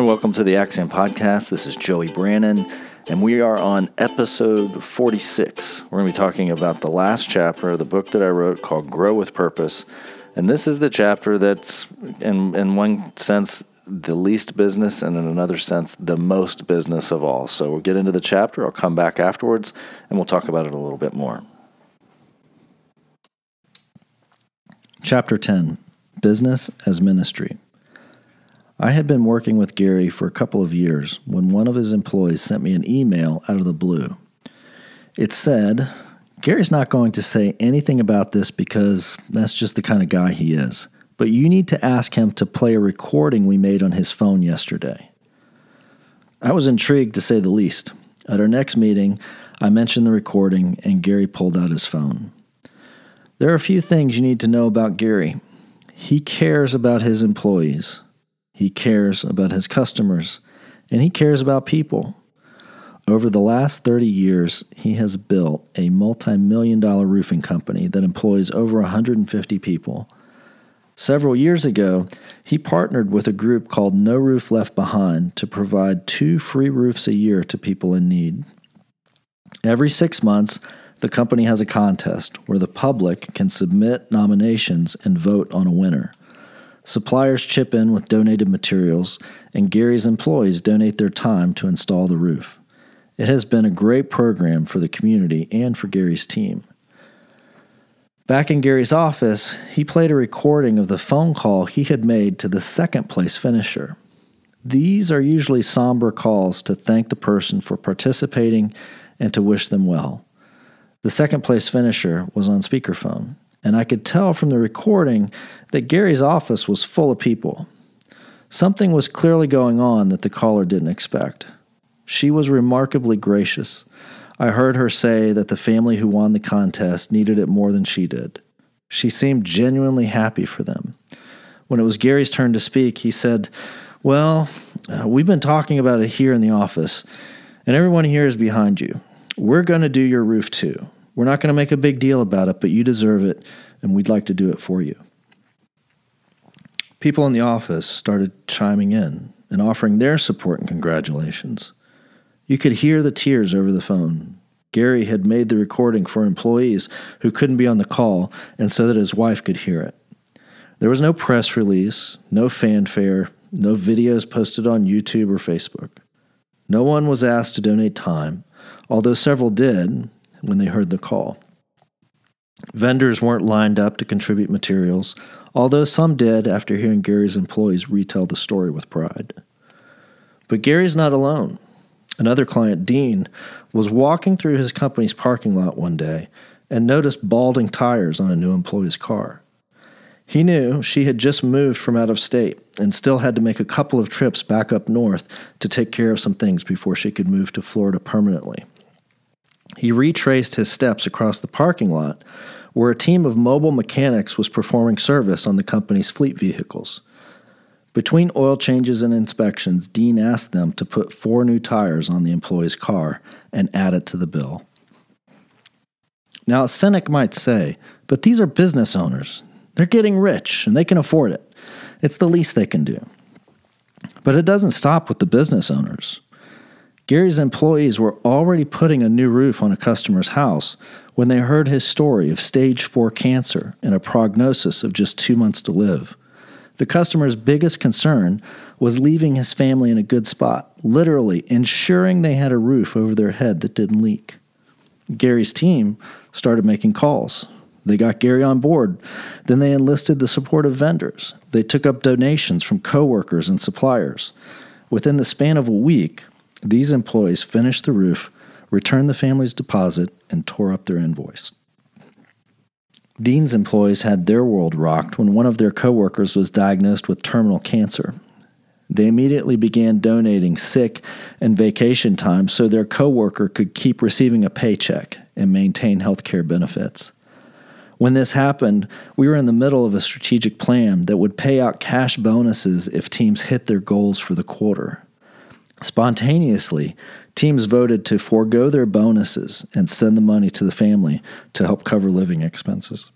And welcome to the Axiom Podcast. This is Joey Brannan, and we are on episode 46. We're going to be talking about the last chapter of the book that I wrote called Grow With Purpose. And this is the chapter that's, in one sense, the least business, and in another sense, the most business of all. So we'll get into the chapter. I'll come back afterwards, and we'll talk about it a little bit more. Chapter 10, Business as Ministry. I had been working with Gary for a couple of years when one of his employees sent me an email out of the blue. It said, "Gary's not going to say anything about this because that's just the kind of guy he is, but you need to ask him to play a recording we made on his phone yesterday." I was intrigued, to say the least. At our next meeting, I mentioned the recording, and Gary pulled out his phone. There are a few things you need to know about Gary. He cares about his employees. He cares about his customers, and he cares about people. Over the last 30 years, he has built a multi-million-dollar roofing company that employs over 150 people. Several years ago, he partnered with a group called No Roof Left Behind to provide 2 free roofs a year to people in need. Every 6 months, the company has a contest where the public can submit nominations and vote on a winner. Suppliers chip in with donated materials, and Gary's employees donate their time to install the roof. It has been a great program for the community and for Gary's team. Back in Gary's office, he played a recording of the phone call he had made to the second-place finisher. These are usually somber calls to thank the person for participating and to wish them well. The second-place finisher was on speakerphone, and I could tell from the recording that Gary's office was full of people. Something was clearly going on that the caller didn't expect. She was remarkably gracious. I heard her say that the family who won the contest needed it more than she did. She seemed genuinely happy for them. When it was Gary's turn to speak, he said, "Well, we've been talking about it here in the office, and everyone here is behind you. We're going to do your roof too. We're not going to make a big deal about it, but you deserve it, and we'd like to do it for you." People in the office started chiming in and offering their support and congratulations. You could hear the tears over the phone. Gary had made the recording for employees who couldn't be on the call, and so that his wife could hear it. There was no press release, no fanfare, no videos posted on YouTube or Facebook. No one was asked to donate time, although several did when they heard the call. Vendors weren't lined up to contribute materials, although some did after hearing Gary's employees retell the story with pride. But Gary's not alone. Another client, Dean, was walking through his company's parking lot one day and noticed balding tires on a new employee's car. He knew she had just moved from out of state and still had to make a couple of trips back up north to take care of some things before she could move to Florida permanently. He retraced his steps across the parking lot, where a team of mobile mechanics was performing service on the company's fleet vehicles. Between oil changes and inspections, Dean asked them to put 4 new tires on the employee's car and add it to the bill. Now, a cynic might say, but these are business owners. They're getting rich, and they can afford it. It's the least they can do. But it doesn't stop with the business owners. Gary's employees were already putting a new roof on a customer's house when they heard his story of stage 4 cancer and a prognosis of just 2 months to live. The customer's biggest concern was leaving his family in a good spot, literally ensuring they had a roof over their head that didn't leak. Gary's team started making calls. They got Gary on board. Then they enlisted the support of vendors. They took up donations from coworkers and suppliers. Within the span of a week, these employees finished the roof, returned the family's deposit, and tore up their invoice. Dean's employees had their world rocked when one of their coworkers was diagnosed with terminal cancer. They immediately began donating sick and vacation time so their coworker could keep receiving a paycheck and maintain health care benefits. When this happened, we were in the middle of a strategic plan that would pay out cash bonuses if teams hit their goals for the quarter. Spontaneously, teams voted to forego their bonuses and send the money to the family to help cover living expenses.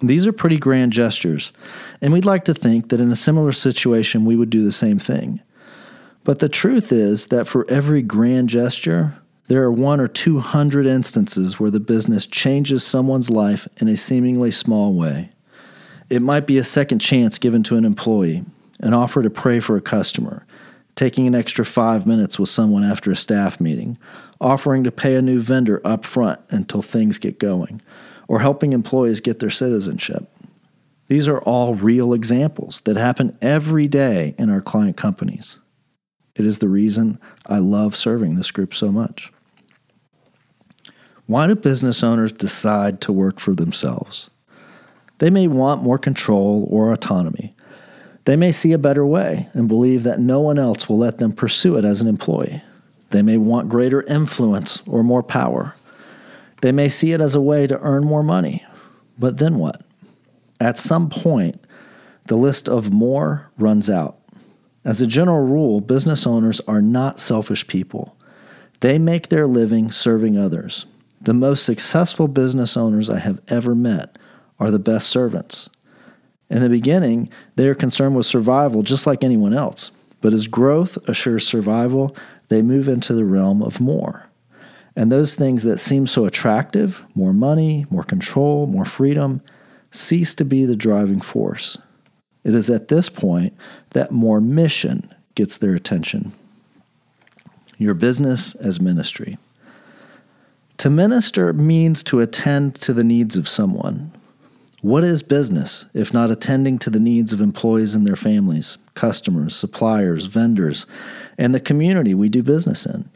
These are pretty grand gestures, and we'd like to think that in a similar situation we would do the same thing. But the truth is that for every grand gesture, there are 100 or 200 instances where the business changes someone's life in a seemingly small way. It might be a second chance given to an employee, an offer to pray for a customer, taking an extra 5 minutes with someone after a staff meeting, offering to pay a new vendor up front until things get going, or helping employees get their citizenship. These are all real examples that happen every day in our client companies. It is the reason I love serving this group so much. Why do business owners decide to work for themselves? They may want more control or autonomy. They may see a better way and believe that no one else will let them pursue it as an employee. They may want greater influence or more power. They may see it as a way to earn more money. But then what? At some point, the list of more runs out. As a general rule, business owners are not selfish people. They make their living serving others. The most successful business owners I have ever met are the best servants. In the beginning, they are concerned with survival just like anyone else. But as growth assures survival, they move into the realm of more. And those things that seem so attractive, more money, more control, more freedom, cease to be the driving force. It is at this point that more mission gets their attention. Your business as ministry. To minister means to attend to the needs of someone. What is business if not attending to the needs of employees and their families, customers, suppliers, vendors, and the community we do business in?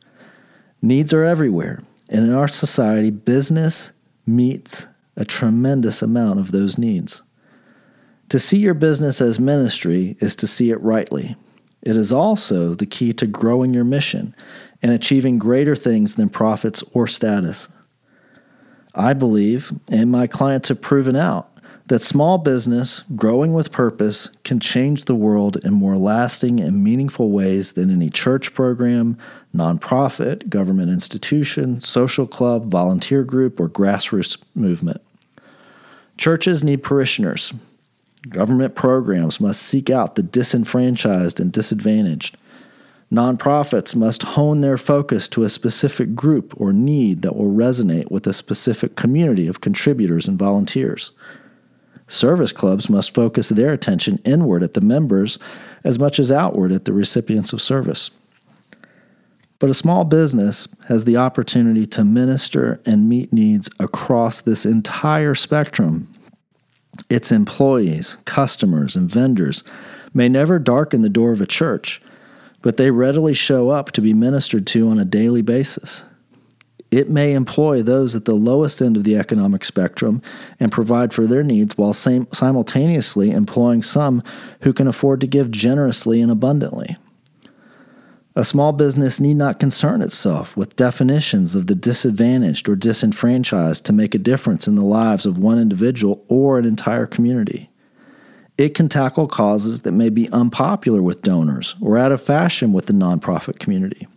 Needs are everywhere, and in our society, business meets a tremendous amount of those needs. To see your business as ministry is to see it rightly. It is also the key to growing your mission and achieving greater things than profits or status. I believe, and my clients have proven out, that small business, growing with purpose, can change the world in more lasting and meaningful ways than any church program, nonprofit, government institution, social club, volunteer group, or grassroots movement. Churches need parishioners. Government programs must seek out the disenfranchised and disadvantaged. Nonprofits must hone their focus to a specific group or need that will resonate with a specific community of contributors and volunteers. Service clubs must focus their attention inward at the members as much as outward at the recipients of service. But a small business has the opportunity to minister and meet needs across this entire spectrum. Its employees, customers, and vendors may never darken the door of a church, but they readily show up to be ministered to on a daily basis. It may employ those at the lowest end of the economic spectrum and provide for their needs while simultaneously employing some who can afford to give generously and abundantly. A small business need not concern itself with definitions of the disadvantaged or disenfranchised to make a difference in the lives of one individual or an entire community. It can tackle causes that may be unpopular with donors or out of fashion with the nonprofit community.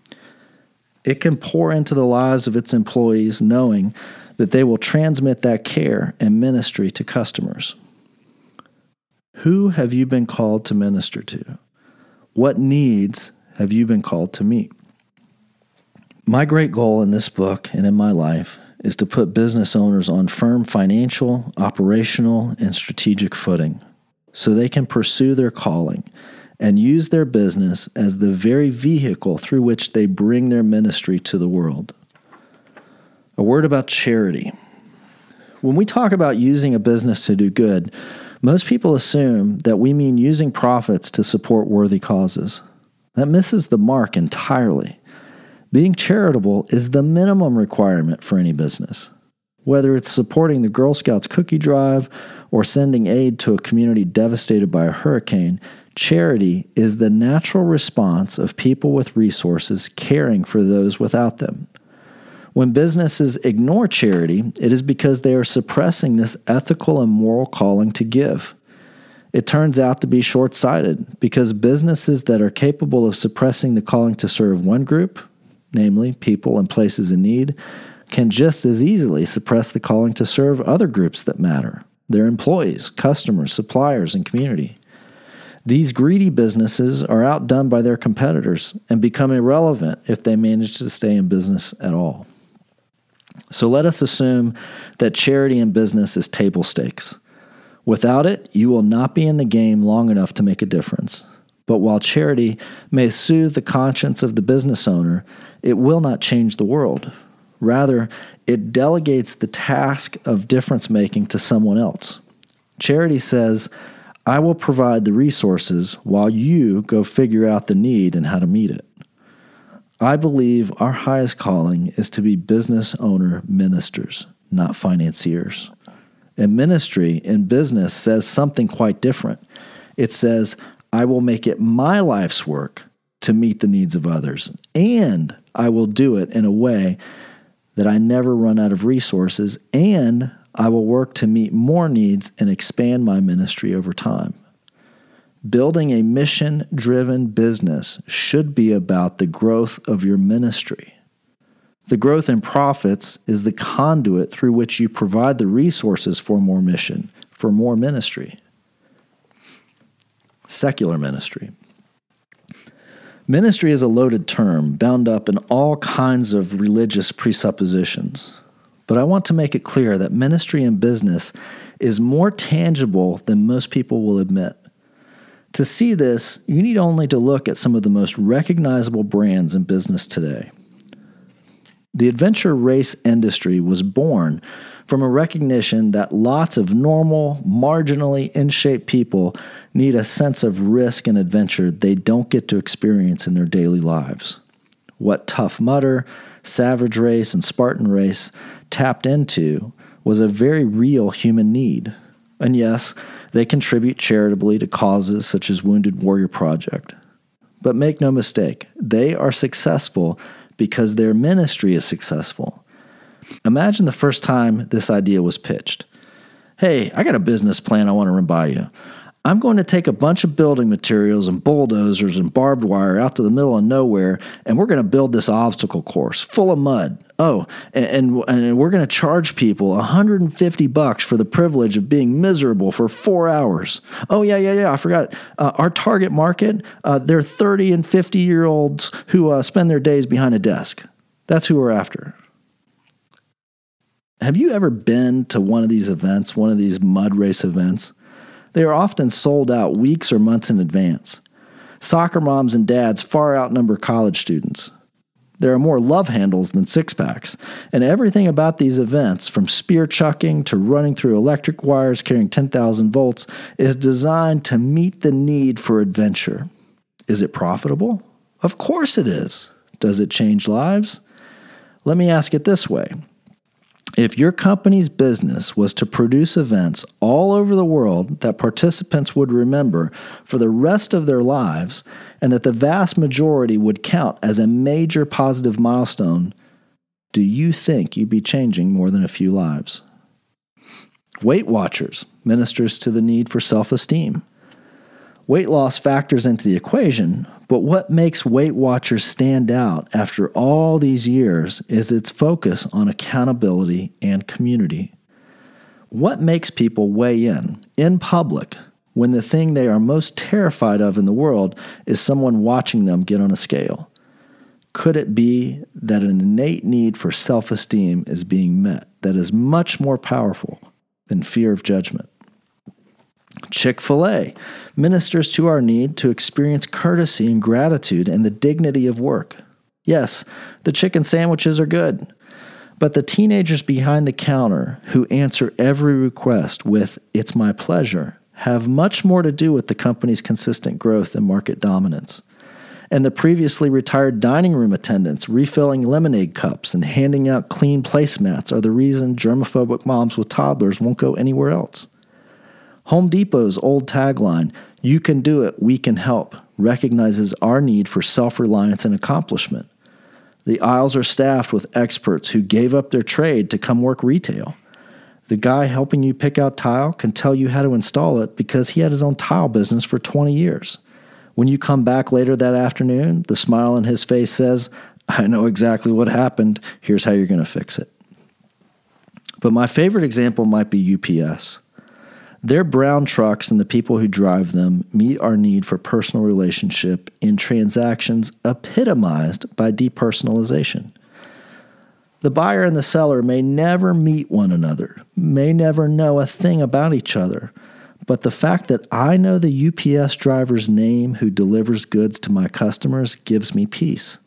It can pour into the lives of its employees knowing that they will transmit that care and ministry to customers. Who have you been called to minister to? What needs have you been called to meet? My great goal in this book and in my life is to put business owners on firm financial, operational, and strategic footing so they can pursue their calling and use their business as the very vehicle through which they bring their ministry to the world. A word about charity. When we talk about using a business to do good, most people assume that we mean using profits to support worthy causes. That misses the mark entirely. Being charitable is the minimum requirement for any business. Whether it's supporting the Girl Scouts cookie drive or sending aid to a community devastated by a hurricane, charity is the natural response of people with resources caring for those without them. When businesses ignore charity, it is because they are suppressing this ethical and moral calling to give. It turns out to be short-sighted because businesses that are capable of suppressing the calling to serve one group, namely people and places in need, can just as easily suppress the calling to serve other groups that matter, their employees, customers, suppliers, and community. These greedy businesses are outdone by their competitors and become irrelevant if they manage to stay in business at all. So let us assume that charity in business is table stakes. Without it, you will not be in the game long enough to make a difference. But while charity may soothe the conscience of the business owner, it will not change the world. Rather, it delegates the task of difference making to someone else. Charity says, I will provide the resources while you go figure out the need and how to meet it. I believe our highest calling is to be business owner ministers, not financiers. And ministry in business says something quite different. It says, I will make it my life's work to meet the needs of others, and I will do it in a way that I never run out of resources, and I will work to meet more needs and expand my ministry over time. Building a mission-driven business should be about the growth of your ministry. The growth in profits is the conduit through which you provide the resources for more mission, for more ministry. Secular ministry. Ministry is a loaded term, bound up in all kinds of religious presuppositions. But I want to make it clear that ministry in business is more tangible than most people will admit. To see this, you need only to look at some of the most recognizable brands in business today. The adventure race industry was born from a recognition that lots of normal, marginally in-shape people need a sense of risk and adventure they don't get to experience in their daily lives. What Tough Mudder, Savage Race, and Spartan Race tapped into was a very real human need. And yes, they contribute charitably to causes such as Wounded Warrior Project. But make no mistake, they are successful because their ministry is successful. Imagine the first time this idea was pitched. Hey, I got a business plan I want to run by you. I'm going to take a bunch of building materials and bulldozers and barbed wire out to the middle of nowhere, and we're going to build this obstacle course full of mud. Oh, and we're going to charge people $150 for the privilege of being miserable for 4 hours. Oh, yeah, I forgot. Our target market, they're 30 and 50-year-olds who spend their days behind a desk. That's who we're after. Have you ever been to one of these events, one of these mud race events? They are often sold out weeks or months in advance. Soccer moms and dads far outnumber college students. There are more love handles than six-packs, and everything about these events, from spear chucking to running through electric wires carrying 10,000 volts, is designed to meet the need for adventure. Is it profitable? Of course it is. Does it change lives? Let me ask it this way. If your company's business was to produce events all over the world that participants would remember for the rest of their lives and that the vast majority would count as a major positive milestone, do you think you'd be changing more than a few lives? Weight Watchers ministers to the need for self-esteem. Weight loss factors into the equation, but what makes Weight Watchers stand out after all these years is its focus on accountability and community. What makes people weigh in public, when the thing they are most terrified of in the world is someone watching them get on a scale? Could it be that an innate need for self-esteem is being met that is much more powerful than fear of judgment? Chick-fil-A ministers to our need to experience courtesy and gratitude and the dignity of work. Yes, the chicken sandwiches are good, but the teenagers behind the counter who answer every request with, "It's my pleasure," have much more to do with the company's consistent growth and market dominance. And the previously retired dining room attendants refilling lemonade cups and handing out clean placemats are the reason germophobic moms with toddlers won't go anywhere else. Home Depot's old tagline, "You can do it, we can help," recognizes our need for self-reliance and accomplishment. The aisles are staffed with experts who gave up their trade to come work retail. The guy helping you pick out tile can tell you how to install it because he had his own tile business for 20 years. When you come back later that afternoon, the smile on his face says, "I know exactly what happened. Here's how you're going to fix it." But my favorite example might be UPS. Their brown trucks and the people who drive them meet our need for personal relationship in transactions epitomized by depersonalization. The buyer and the seller may never meet one another, may never know a thing about each other, but the fact that I know the UPS driver's name who delivers goods to my customers gives me peace.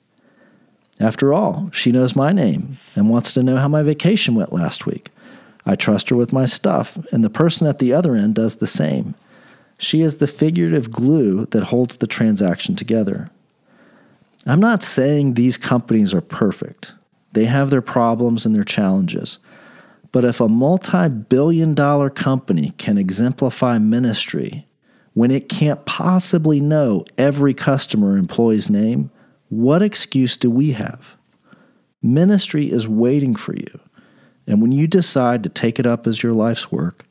After all, she knows my name and wants to know how my vacation went last week. I trust her with my stuff, and the person at the other end does the same. She is the figurative glue that holds the transaction together. I'm not saying these companies are perfect. They have their problems and their challenges. But if a multi-billion-dollar company can exemplify ministry when it can't possibly know every customer employee's name, what excuse do we have? Ministry is waiting for you. And when you decide to take it up as your life's work,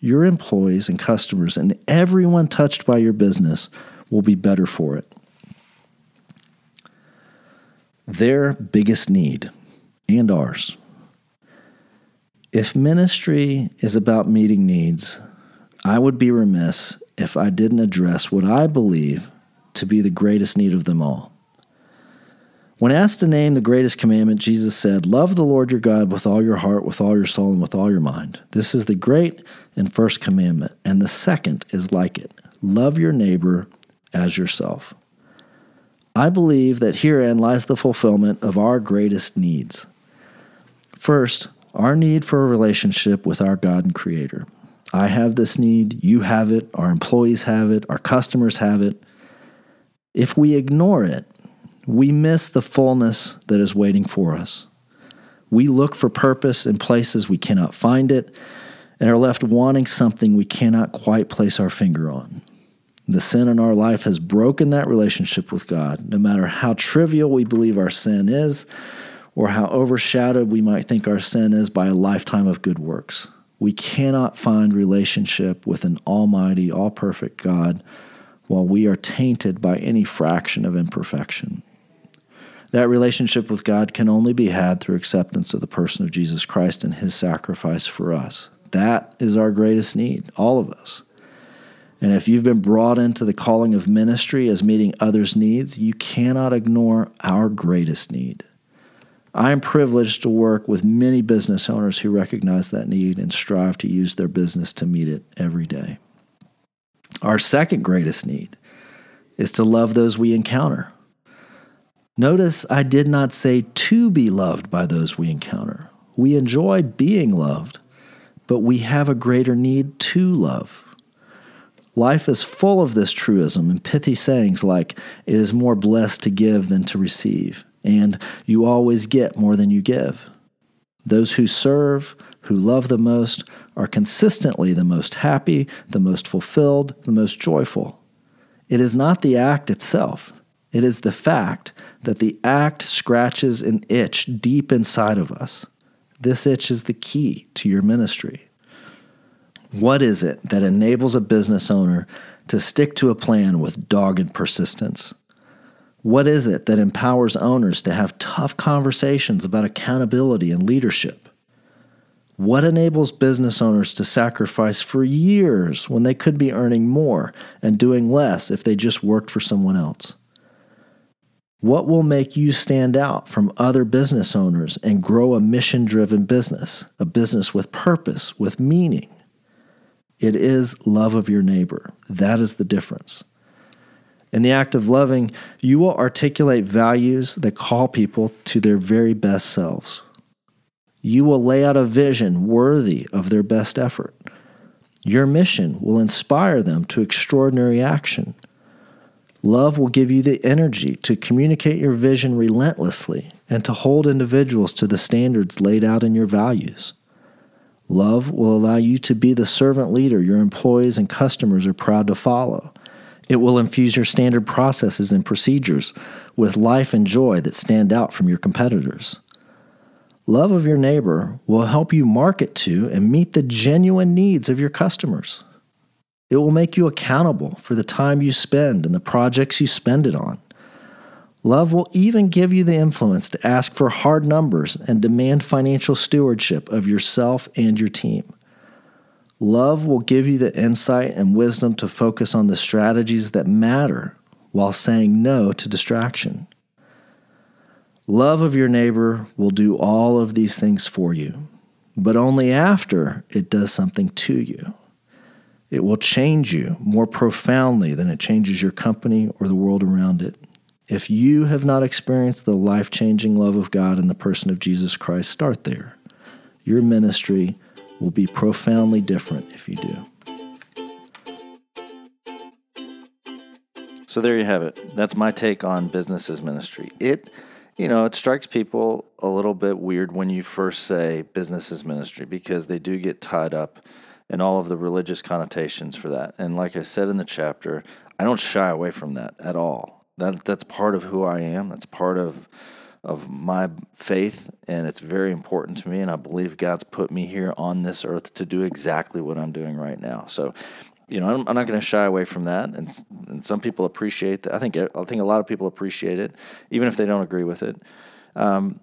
your employees and customers and everyone touched by your business will be better for it. Their biggest need, and ours. If ministry is about meeting needs, I would be remiss if I didn't address what I believe to be the greatest need of them all. When asked to name the greatest commandment, Jesus said, "Love the Lord your God with all your heart, with all your soul, and with all your mind." This is the great and first commandment, and the second is like it. Love your neighbor as yourself. I believe that herein lies the fulfillment of our greatest needs. First, our need for a relationship with our God and Creator. I have this need, you have it, our employees have it, our customers have it. If we ignore it, we miss the fullness that is waiting for us. We look for purpose in places we cannot find it and are left wanting something we cannot quite place our finger on. The sin in our life has broken that relationship with God, no matter how trivial we believe our sin is, or how overshadowed we might think our sin is by a lifetime of good works. We cannot find relationship with an almighty, all-perfect God while we are tainted by any fraction of imperfection. That relationship with God can only be had through acceptance of the person of Jesus Christ and his sacrifice for us. That is our greatest need, all of us. And if you've been brought into the calling of ministry as meeting others' needs, you cannot ignore our greatest need. I am privileged to work with many business owners who recognize that need and strive to use their business to meet it every day. Our second greatest need is to love those we encounter. Notice I did not say to be loved by those we encounter. We enjoy being loved, but we have a greater need to love. Life is full of this truism and pithy sayings like, "It is more blessed to give than to receive," and "you always get more than you give." Those who serve, who love the most, are consistently the most happy, the most fulfilled, the most joyful. It is not the act itself. It is the fact that the act scratches an itch deep inside of us. This itch is the key to your ministry. What is it that enables a business owner to stick to a plan with dogged persistence? What is it that empowers owners to have tough conversations about accountability and leadership? What enables business owners to sacrifice for years when they could be earning more and doing less if they just worked for someone else? What will make you stand out from other business owners and grow a mission-driven business, a business with purpose, with meaning? It is love of your neighbor. That is the difference. In the act of loving, you will articulate values that call people to their very best selves. You will lay out a vision worthy of their best effort. Your mission will inspire them to extraordinary action. Love will give you the energy to communicate your vision relentlessly and to hold individuals to the standards laid out in your values. Love will allow you to be the servant leader your employees and customers are proud to follow. It will infuse your standard processes and procedures with life and joy that stand out from your competitors. Love of your neighbor will help you market to and meet the genuine needs of your customers. It will make you accountable for the time you spend and the projects you spend it on. Love will even give you the influence to ask for hard numbers and demand financial stewardship of yourself and your team. Love will give you the insight and wisdom to focus on the strategies that matter while saying no to distraction. Love of your neighbor will do all of these things for you, but only after it does something to you. It will change you more profoundly than it changes your company or the world around it. If you have not experienced the life-changing love of God in the person of Jesus Christ, start there. Your ministry will be profoundly different if you do. So there you have it. That's my take on business as ministry. It strikes people a little bit weird when you first say business as ministry, because they do get tied up in all of the religious connotations for that. And like I said in the chapter, I don't shy away from that at all. That's part of who I am. That's part of my faith, and it's very important to me, and I believe God's put me here on this earth to do exactly what I'm doing right now. So, I'm not going to shy away from that, and some people appreciate that. I think a lot of people appreciate it, even if they don't agree with it. But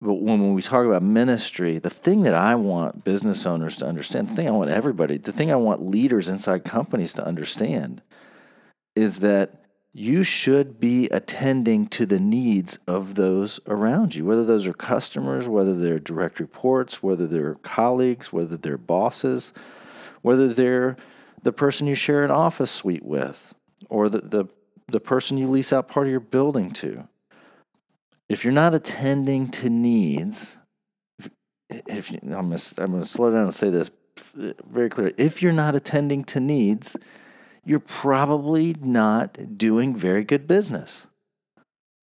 when we talk about ministry, the thing that I want business owners to understand, the thing I want everybody, the thing I want leaders inside companies to understand is that you should be attending to the needs of those around you, whether those are customers, whether they're direct reports, whether they're colleagues, whether they're bosses, whether they're the person you share an office suite with, or the person you lease out part of your building to. If you're not attending to needs, I'm going to slow down and say this very clearly. If you're not attending to needs, you're probably not doing very good business.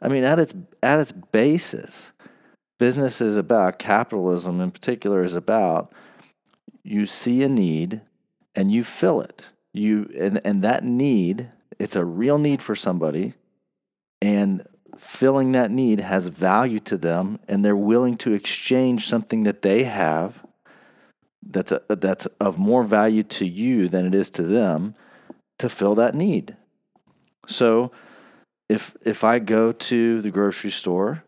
I mean, at its basis, business is about, capitalism in particular is about, you see a need and you fill it. And that need, it's a real need for somebody, and filling that need has value to them, and they're willing to exchange something that they have that's of more value to you than it is to them, to fill that need. So if I go to the grocery store,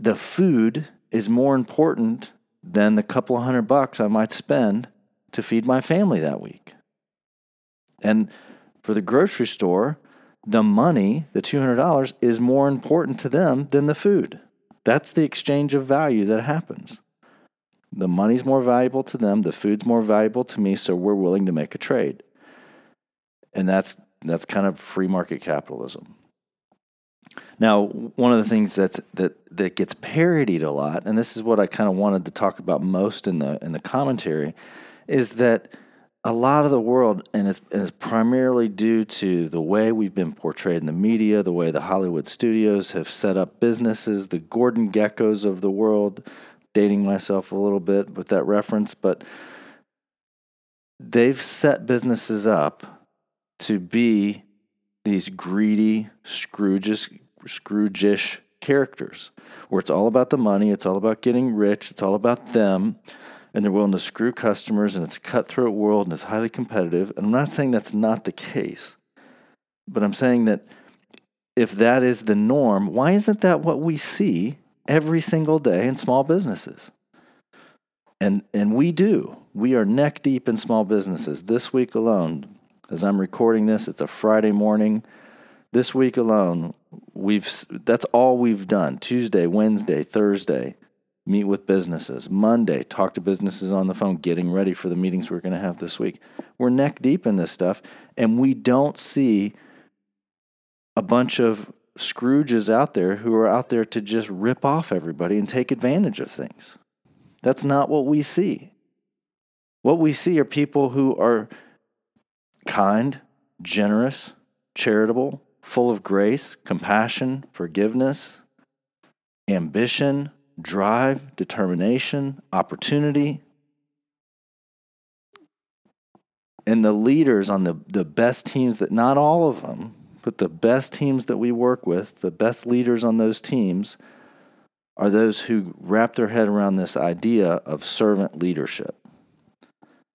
the food is more important than the couple of $100 I might spend to feed my family that week. And for the grocery store, the money, the $200, is more important to them than the food. That's the exchange of value that happens. The money's more valuable to them, the food's more valuable to me, so we're willing to make a trade. And that's kind of free market capitalism. Now, one of the things that gets parodied a lot, and this is what I kind of wanted to talk about most in the commentary, is that a lot of the world, and it's primarily due to the way we've been portrayed in the media, the way the Hollywood studios have set up businesses, the Gordon Geckos of the world, dating myself a little bit with that reference, but they've set businesses up to be these greedy, Scrooge-ish characters, where it's all about the money, it's all about getting rich, it's all about them, and they're willing to screw customers, and it's a cutthroat world, and it's highly competitive. And I'm not saying that's not the case, but I'm saying that if that is the norm, why isn't that what we see every single day in small businesses? And we do. We are neck deep in small businesses. This week alone, as I'm recording this, it's a Friday morning. This week alone, that's all we've done. Tuesday, Wednesday, Thursday, meet with businesses. Monday, talk to businesses on the phone, getting ready for the meetings we're going to have this week. We're neck deep in this stuff, and we don't see a bunch of Scrooges out there who are out there to just rip off everybody and take advantage of things. That's not what we see. What we see are people who are kind, generous, charitable, full of grace, compassion, forgiveness, ambition, drive, determination, opportunity. And the leaders on the best teams, that not all of them, but the best teams that we work with, the best leaders on those teams, are those who wrap their head around this idea of servant leadership.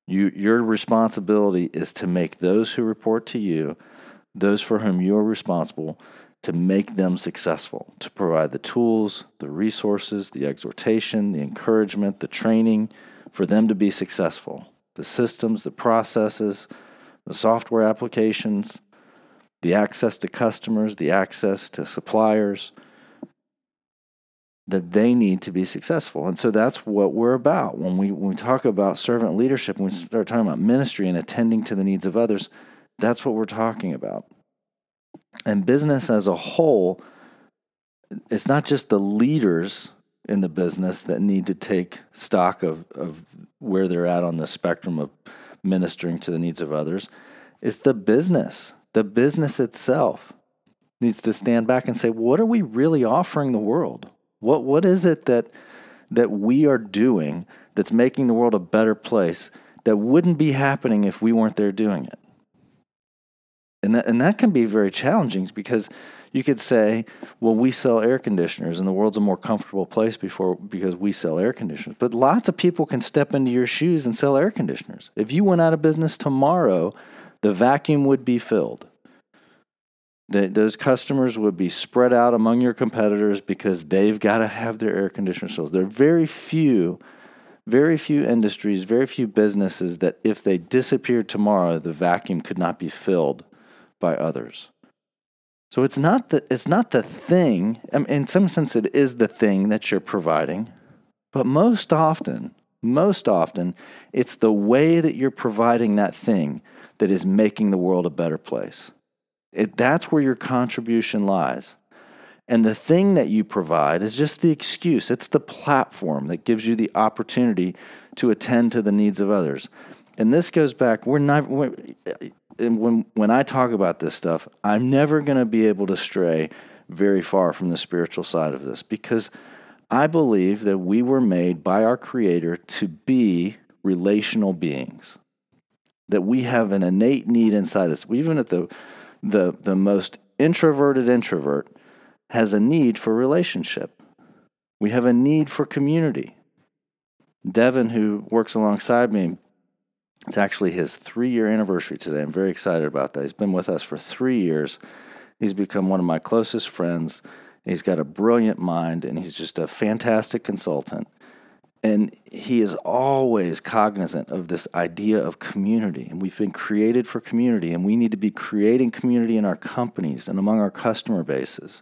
Your responsibility is to make those who report to you, those for whom you are responsible, to make them successful, to provide the tools, the resources, the exhortation, the encouragement, the training, for them to be successful. The systems, the processes, the software applications, the access to customers, the access to suppliers that they need to be successful. And so that's what we're about. When we talk about servant leadership, when we start talking about ministry and attending to the needs of others, that's what we're talking about. And business as a whole, it's not just the leaders in the business that need to take stock of where they're at on the spectrum of ministering to the needs of others. It's the business. The business itself needs to stand back and say, what are we really offering the world? What is it that we are doing that's making the world a better place that wouldn't be happening if we weren't there doing it? And that can be very challenging, because you could say, well, we sell air conditioners and the world's a more comfortable place because we sell air conditioners. But lots of people can step into your shoes and sell air conditioners. If you went out of business tomorrow, the vacuum would be filled. Those customers would be spread out among your competitors because they've got to have their air conditioner sales. There are very few industries, very few businesses that if they disappeared tomorrow, the vacuum could not be filled by others. So it's not the thing. I mean, in some sense, it is the thing that you're providing, but most often, it's the way that you're providing that thing that is making the world a better place. That's where your contribution lies. And the thing that you provide is just the excuse. It's the platform that gives you the opportunity to attend to the needs of others. And this goes back, when I talk about this stuff, I'm never going to be able to stray very far from the spiritual side of this, because I believe that we were made by our Creator to be relational beings, that we have an innate need inside us. Even at the most introverted introvert has a need for relationship. We have a need for community. Devin, who works alongside me, it's actually his 3-year anniversary today. I'm very excited about that. He's been with us for 3 years. He's become one of my closest friends. He's got a brilliant mind, and he's just a fantastic consultant. And he is always cognizant of this idea of community. And we've been created for community, and we need to be creating community in our companies and among our customer bases.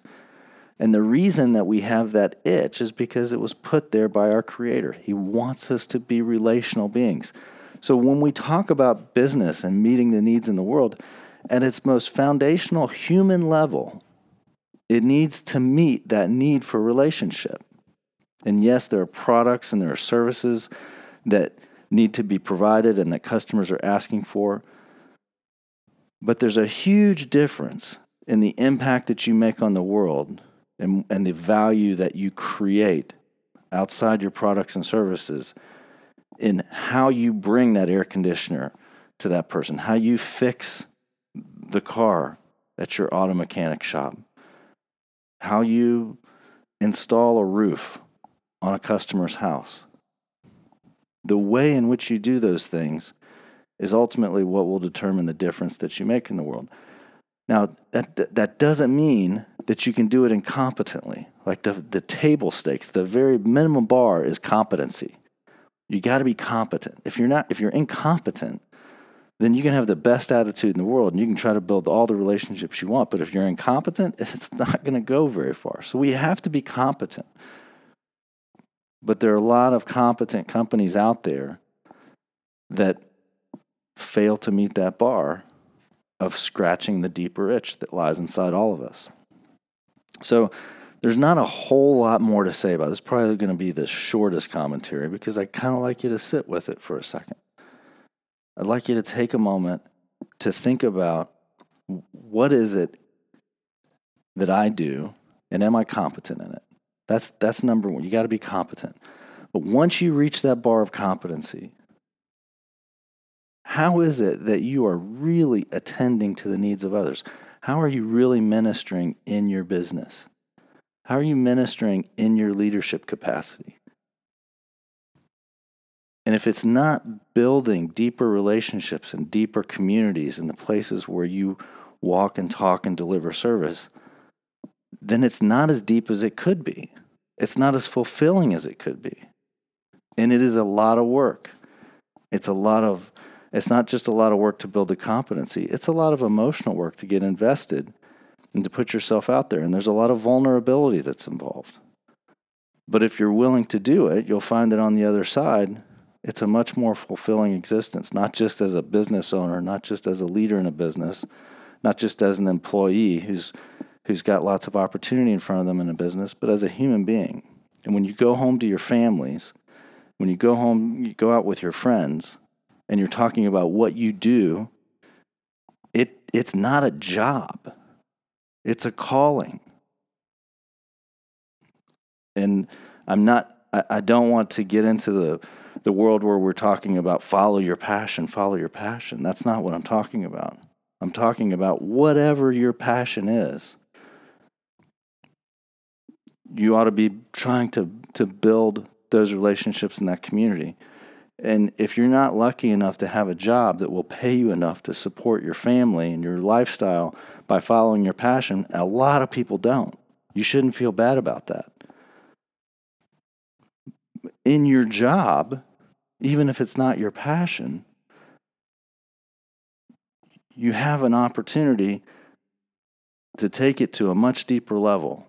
And the reason that we have that itch is because it was put there by our Creator. He wants us to be relational beings. So when we talk about business and meeting the needs in the world, at its most foundational human level, it needs to meet that need for relationship. And yes, there are products and there are services that need to be provided and that customers are asking for. But there's a huge difference in the impact that you make on the world and the value that you create outside your products and services in how you bring that air conditioner to that person, how you fix the car at your auto mechanic shop, how you install a roof on a customer's house. The way in which you do those things is ultimately what will determine the difference that you make in the world. Now, that doesn't mean that you can do it incompetently. Like the table stakes, the very minimum bar is competency. You got to be competent. If you're incompetent, then you can have the best attitude in the world and you can try to build all the relationships you want. But if you're incompetent, it's not going to go very far. So we have to be competent. But there are a lot of competent companies out there that fail to meet that bar of scratching the deeper itch that lies inside all of us. So there's not a whole lot more to say about this. It's probably going to be the shortest commentary, because I kind of like you to sit with it for a second. I'd like you to take a moment to think about, what is it that I do, and am I competent in it? That's number one. You got to be competent. But once you reach that bar of competency, how is it that you are really attending to the needs of others? How are you really ministering in your business? How are you ministering in your leadership capacity? And if it's not building deeper relationships and deeper communities in the places where you walk and talk and deliver service, then it's not as deep as it could be. It's not as fulfilling as it could be. And it is a lot of work. It's not just a lot of work to build a competency. It's a lot of emotional work to get invested and to put yourself out there. And there's a lot of vulnerability that's involved. But if you're willing to do it, you'll find that on the other side, it's a much more fulfilling existence, not just as a business owner, not just as a leader in a business, not just as an employee who's got lots of opportunity in front of them in a business, but as a human being. And when you go home to your families, when you go home, you go out with your friends, and you're talking about what you do, it's not a job. It's a calling. And I don't want to get into the world where we're talking about follow your passion. That's not what I'm talking about. I'm talking about whatever your passion is. You ought to be trying to build those relationships in that community. And if you're not lucky enough to have a job that will pay you enough to support your family and your lifestyle by following your passion, a lot of people don't. You shouldn't feel bad about that. In your job, even if it's not your passion, you have an opportunity to take it to a much deeper level.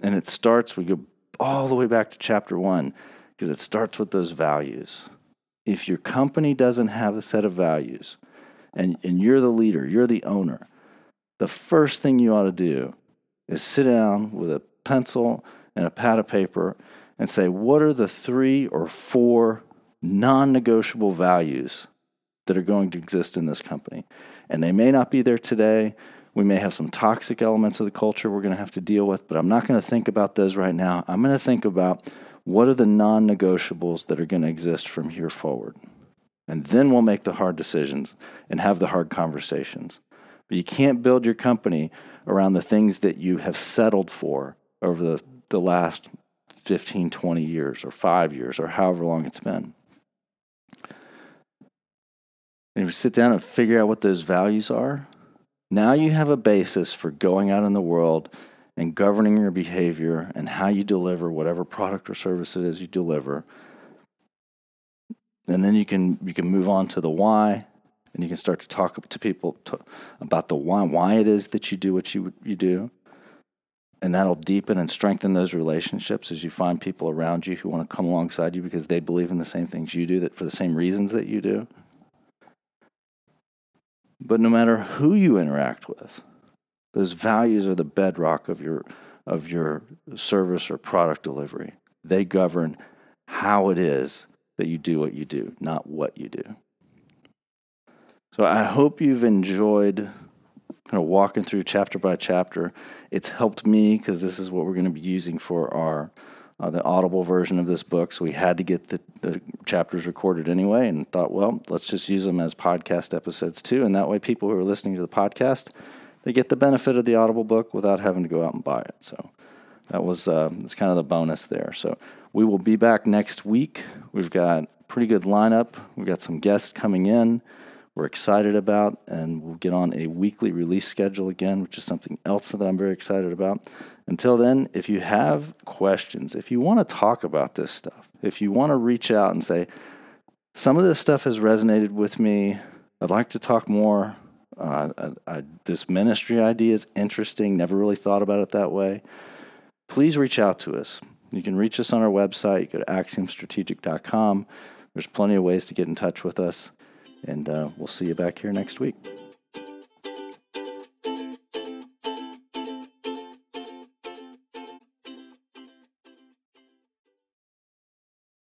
And it starts, we go all the way back to chapter 1, because it starts with those values. If your company doesn't have a set of values, and you're the leader, you're the owner, the first thing you ought to do is sit down with a pencil and a pad of paper and say, what are the 3 or 4 non-negotiable values that are going to exist in this company? And they may not be there today. We may have some toxic elements of the culture we're going to have to deal with, but I'm not going to think about those right now. I'm going to think about what are the non-negotiables that are going to exist from here forward. And then we'll make the hard decisions and have the hard conversations. But you can't build your company around the things that you have settled for over the last 15, 20 years or 5 years or however long it's been. And if you sit down and figure out what those values are, now you have a basis for going out in the world and governing your behavior and how you deliver whatever product or service it is you deliver. And then you can move on to the why, and you can start to talk to people about the why it is that you do what you do. And that'll deepen and strengthen those relationships as you find people around you who want to come alongside you because they believe in the same things you do, that for the same reasons that you do. But no matter who you interact with, those values are the bedrock of your service or product delivery. They govern how it is that you do what you do, not what you do. So I hope you've enjoyed kind of walking through chapter by chapter. It's helped me because this is what we're going to be using for our the Audible version of this book, so we had to get the chapters recorded anyway and thought, well, let's just use them as podcast episodes too, and that way people who are listening to the podcast, they get the benefit of the Audible book without having to go out and buy it. So that was it's kind of the bonus there. So we will be back next week. We've got a pretty good lineup. We've got some guests coming in we're excited about, and we'll get on a weekly release schedule again, which is something else that I'm very excited about. Until then, if you have questions, if you want to talk about this stuff, if you want to reach out and say, some of this stuff has resonated with me, I'd like to talk more, this ministry idea is interesting, never really thought about it that way, please reach out to us. You can reach us on our website. You go to axiomstrategic.com. There's plenty of ways to get in touch with us. And we'll see you back here next week.